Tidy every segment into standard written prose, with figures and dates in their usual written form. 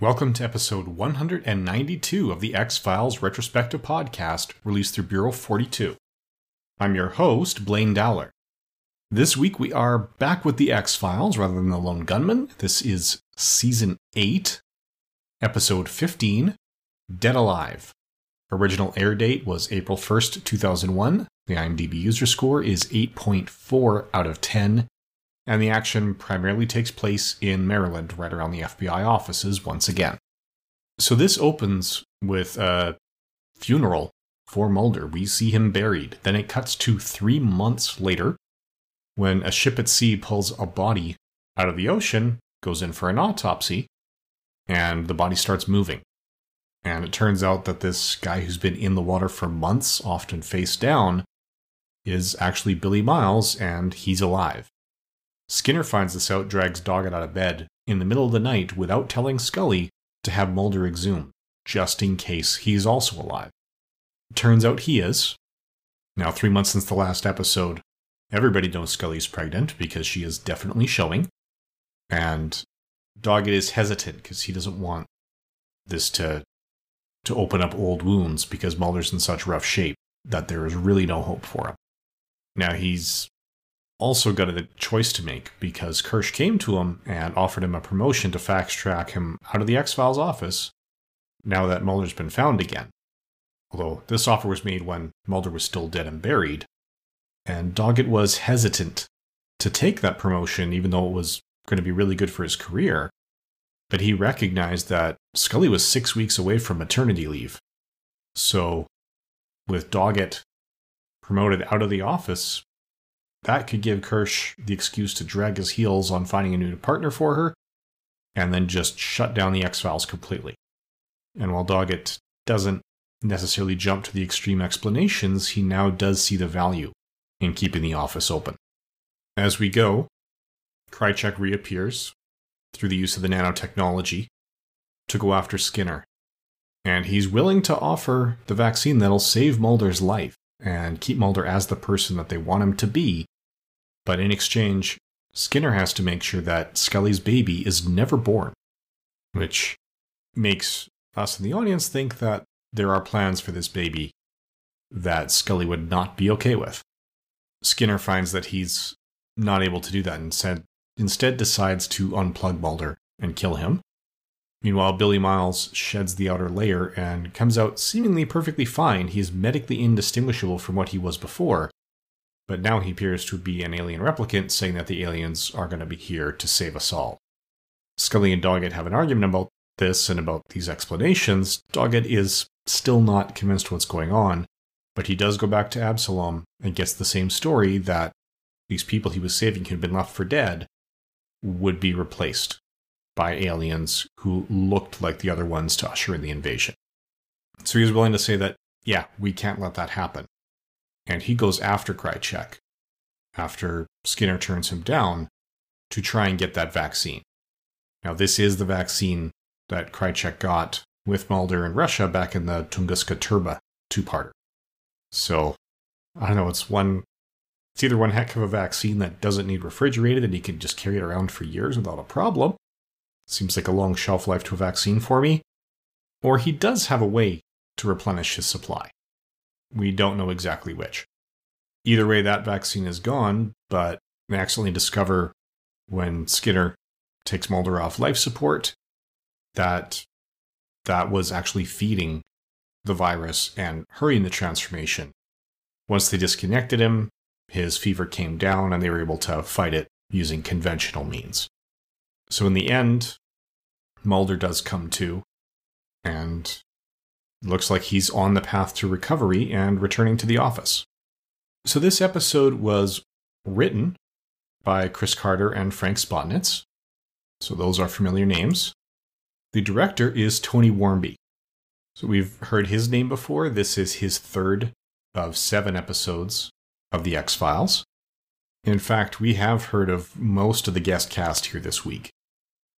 Welcome to episode 192 of the X-Files Retrospective Podcast, released through Bureau 42. I'm your host, Blaine Dowler. This week we are back with the X-Files rather than the Lone Gunman. This is Season 8, Episode 15, Dead Alive. Original air date was April 1st, 2001. The IMDb user score is 8.4 out of 10. And the action primarily takes place in Maryland, right around the FBI offices once again. So this opens with a funeral for Mulder. We see him buried. Then it cuts to 3 months later, when a ship at sea pulls a body out of the ocean, goes in for an autopsy, and the body starts moving. And it turns out that this guy who's been in the water for months, often face down, is actually Billy Miles, and he's alive. Skinner finds this out, drags Doggett out of bed in the middle of the night without telling Scully to have Mulder exhumed, just in case he's also alive. Turns out he is. Now, 3 months since the last episode, everybody knows Scully's pregnant because she is definitely showing. And Doggett is hesitant because he doesn't want this to open up old wounds because Mulder's in such rough shape that there is really no hope for him. Now, he's also got a choice to make because Kersh came to him and offered him a promotion to fast-track him out of the X-Files office now that Mulder's been found again. Although this offer was made when Mulder was still dead and buried, and Doggett was hesitant to take that promotion even though it was going to be really good for his career, but he recognized that Scully was 6 weeks away from maternity leave. So with Doggett promoted out of the office, that could give Kersh the excuse to drag his heels on finding a new partner for her, and then just shut down the X-Files completely. And while Doggett doesn't necessarily jump to the extreme explanations, he now does see the value in keeping the office open. As we go, Krychek reappears through the use of the nanotechnology to go after Skinner. And he's willing to offer the vaccine that'll save Mulder's life and keep Mulder as the person that they want him to be. But in exchange, Skinner has to make sure that Scully's baby is never born, which makes us in the audience think that there are plans for this baby that Scully would not be okay with. Skinner finds that he's not able to do that and instead decides to unplug Mulder and kill him. Meanwhile, Billy Miles sheds the outer layer and comes out seemingly perfectly fine. He is medically indistinguishable from what he was before, but now he appears to be an alien replicant, saying that the aliens are going to be here to save us all. Scully and Doggett have an argument about this and about these explanations. Doggett is still not convinced what's going on, but he does go back to Absalom and gets the same story that these people he was saving who had been left for dead would be replaced by aliens who looked like the other ones to usher in the invasion. So he was willing to say that, yeah, we can't let that happen. And he goes after Krychek, after Skinner turns him down, to try and get that vaccine. Now, this is the vaccine that Krychek got with Mulder in Russia back in the Tunguska-Turba two-parter. So, I don't know, it's either one heck of a vaccine that doesn't need refrigerated and you can just carry it around for years without a problem. Seems like a long shelf life to a vaccine for me. Or he does have a way to replenish his supply. We don't know exactly which. Either way, that vaccine is gone, but they accidentally discover when Skinner takes Mulder off life support that that was actually feeding the virus and hurrying the transformation. Once they disconnected him, his fever came down and they were able to fight it using conventional means. So in the end, Mulder does come to, and looks like he's on the path to recovery and returning to the office. So this episode was written by Chris Carter and Frank Spotnitz. So those are familiar names. The director is Tony Warmby. So we've heard his name before. This is his third of 7 episodes of The X-Files. In fact, we have heard of most of the guest cast here this week.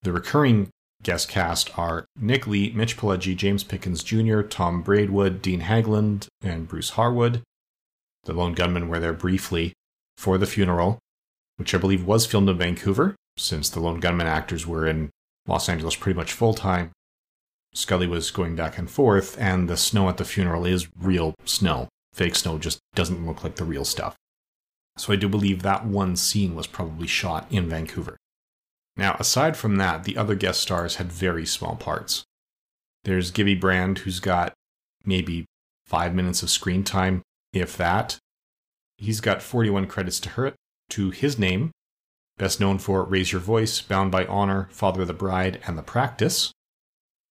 The recurring guest cast are Nick Lee, Mitch Pileggi, James Pickens Jr., Tom Braidwood, Dean Hagland, and Bruce Harwood. The Lone Gunman were there briefly for the funeral, which I believe was filmed in Vancouver, since the Lone Gunman actors were in Los Angeles pretty much full-time Scully was going back and forth, and the snow at the funeral is real snow. Fake snow just doesn't look like the real stuff. So I do believe that one scene was probably shot in Vancouver. Now, aside from that, the other guest stars had very small parts. There's Gibby Brand, who's got maybe 5 minutes of screen time, if that. He's got 41 credits to his name, best known for Raise Your Voice, Bound by Honor, Father of the Bride, and The Practice.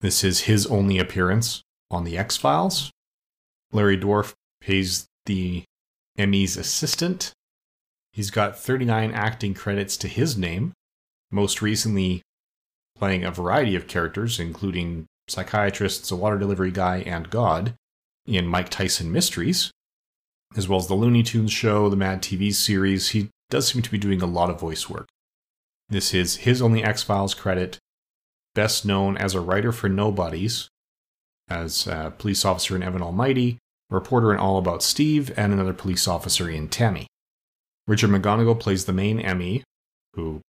This is his only appearance on The X-Files. Larry Dwarf plays the Emmy's assistant. He's got 39 acting credits to his name, most recently playing a variety of characters, including psychiatrists, a water delivery guy, and God in Mike Tyson Mysteries, as well as the Looney Tunes show, the Mad TV series. He does seem to be doing a lot of voice work. This is his only X-Files credit, best known as a writer for Nobodies, as a police officer in Evan Almighty, a reporter in All About Steve, and another police officer in Tammy. Richard McGonagle plays the main Emmy, who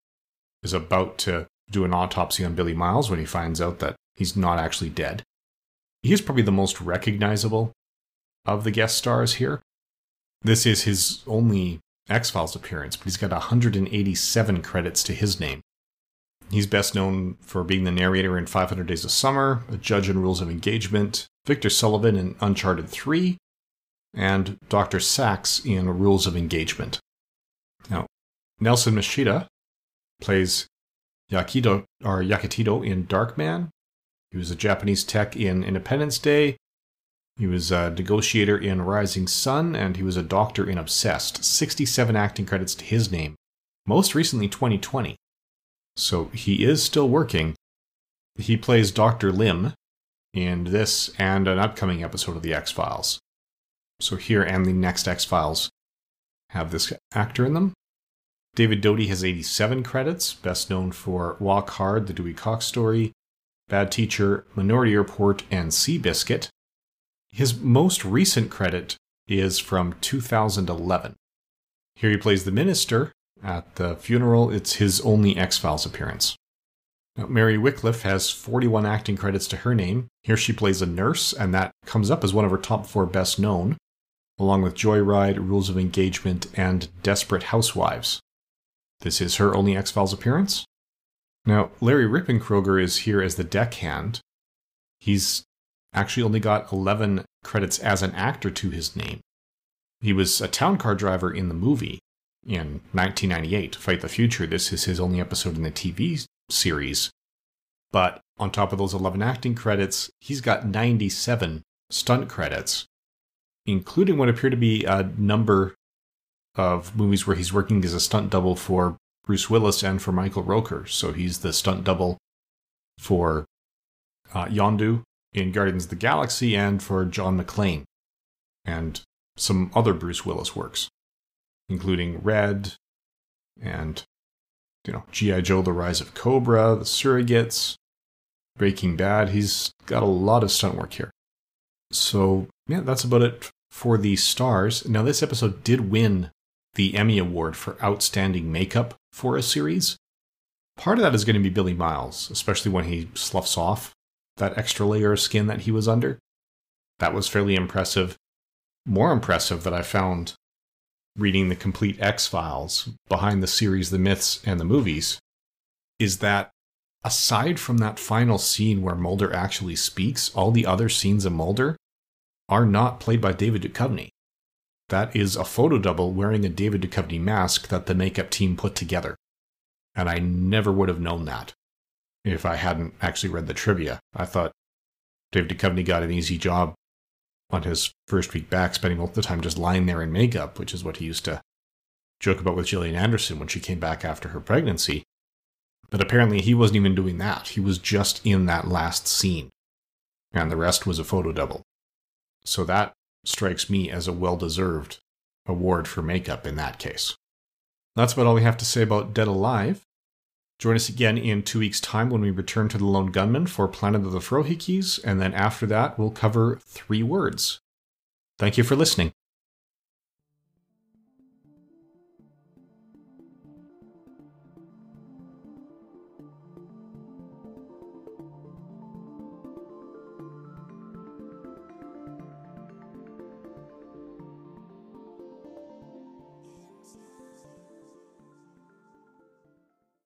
is about to do an autopsy on Billy Miles when he finds out that he's not actually dead. He's probably the most recognizable of the guest stars here. This is his only X-Files appearance, but he's got 187 credits to his name. He's best known for being the narrator in 500 Days of Summer, a judge in Rules of Engagement, Victor Sullivan in Uncharted 3, and Dr. Sachs in Rules of Engagement. Now, Nelson Maschita plays Yakito in Darkman. He was a Japanese tech in Independence Day. He was a negotiator in Rising Sun, and he was a doctor in Obsessed. 67 acting credits to his name, most recently 2020. So he is still working. He plays Dr. Lim in this and an upcoming episode of The X-Files. So here and the next X-Files have this actor in them. David Duchovny has 87 credits, best known for Walk Hard, The Dewey Cox Story, Bad Teacher, Minority Report, and Seabiscuit. His most recent credit is from 2011. Here he plays the minister at the funeral. It's his only X-Files appearance. Now, Mary Wycliffe has 41 acting credits to her name. Here she plays a nurse, and that comes up as one of her top 4 best known, along with Joyride, Rules of Engagement, and Desperate Housewives. This is her only X-Files appearance. Now, Larry Rippenkroger is here as the deckhand. He's actually only got 11 credits as an actor to his name. He was a town car driver in the movie in 1998, Fight the Future. This is his only episode in the TV series. But on top of those 11 acting credits, he's got 97 stunt credits, including what appear to be a number of movies where he's working as a stunt double for Bruce Willis and for Michael Roker. So he's the stunt double for Yondu in Guardians of the Galaxy and for John McClane and some other Bruce Willis works, including Red and, G.I. Joe, The Rise of Cobra, The Surrogates, Breaking Bad. He's got a lot of stunt work here. So, yeah, that's about it for the stars. Now, this episode did win the Emmy Award for Outstanding Makeup for a Series. Part of that is going to be Billy Miles, especially when he sloughs off that extra layer of skin that he was under. That was fairly impressive. More impressive that I found reading the complete X-Files behind the series, the myths, and the movies is that aside from that final scene where Mulder actually speaks, all the other scenes of Mulder are not played by David Duchovny. That is a photo double wearing a David Duchovny mask that the makeup team put together. And I never would have known that if I hadn't actually read the trivia. I thought David Duchovny got an easy job on his first week back, spending most of the time just lying there in makeup, which is what he used to joke about with Gillian Anderson when she came back after her pregnancy. But apparently he wasn't even doing that. He was just in that last scene. And the rest was a photo double. So that strikes me as a well-deserved award for makeup in that case. That's about all we have to say about Dead Alive. Join us again in 2 weeks' time when we return to The Lone Gunman for Planet of the Frohikis, and then after that we'll cover 3 words. Thank you for listening.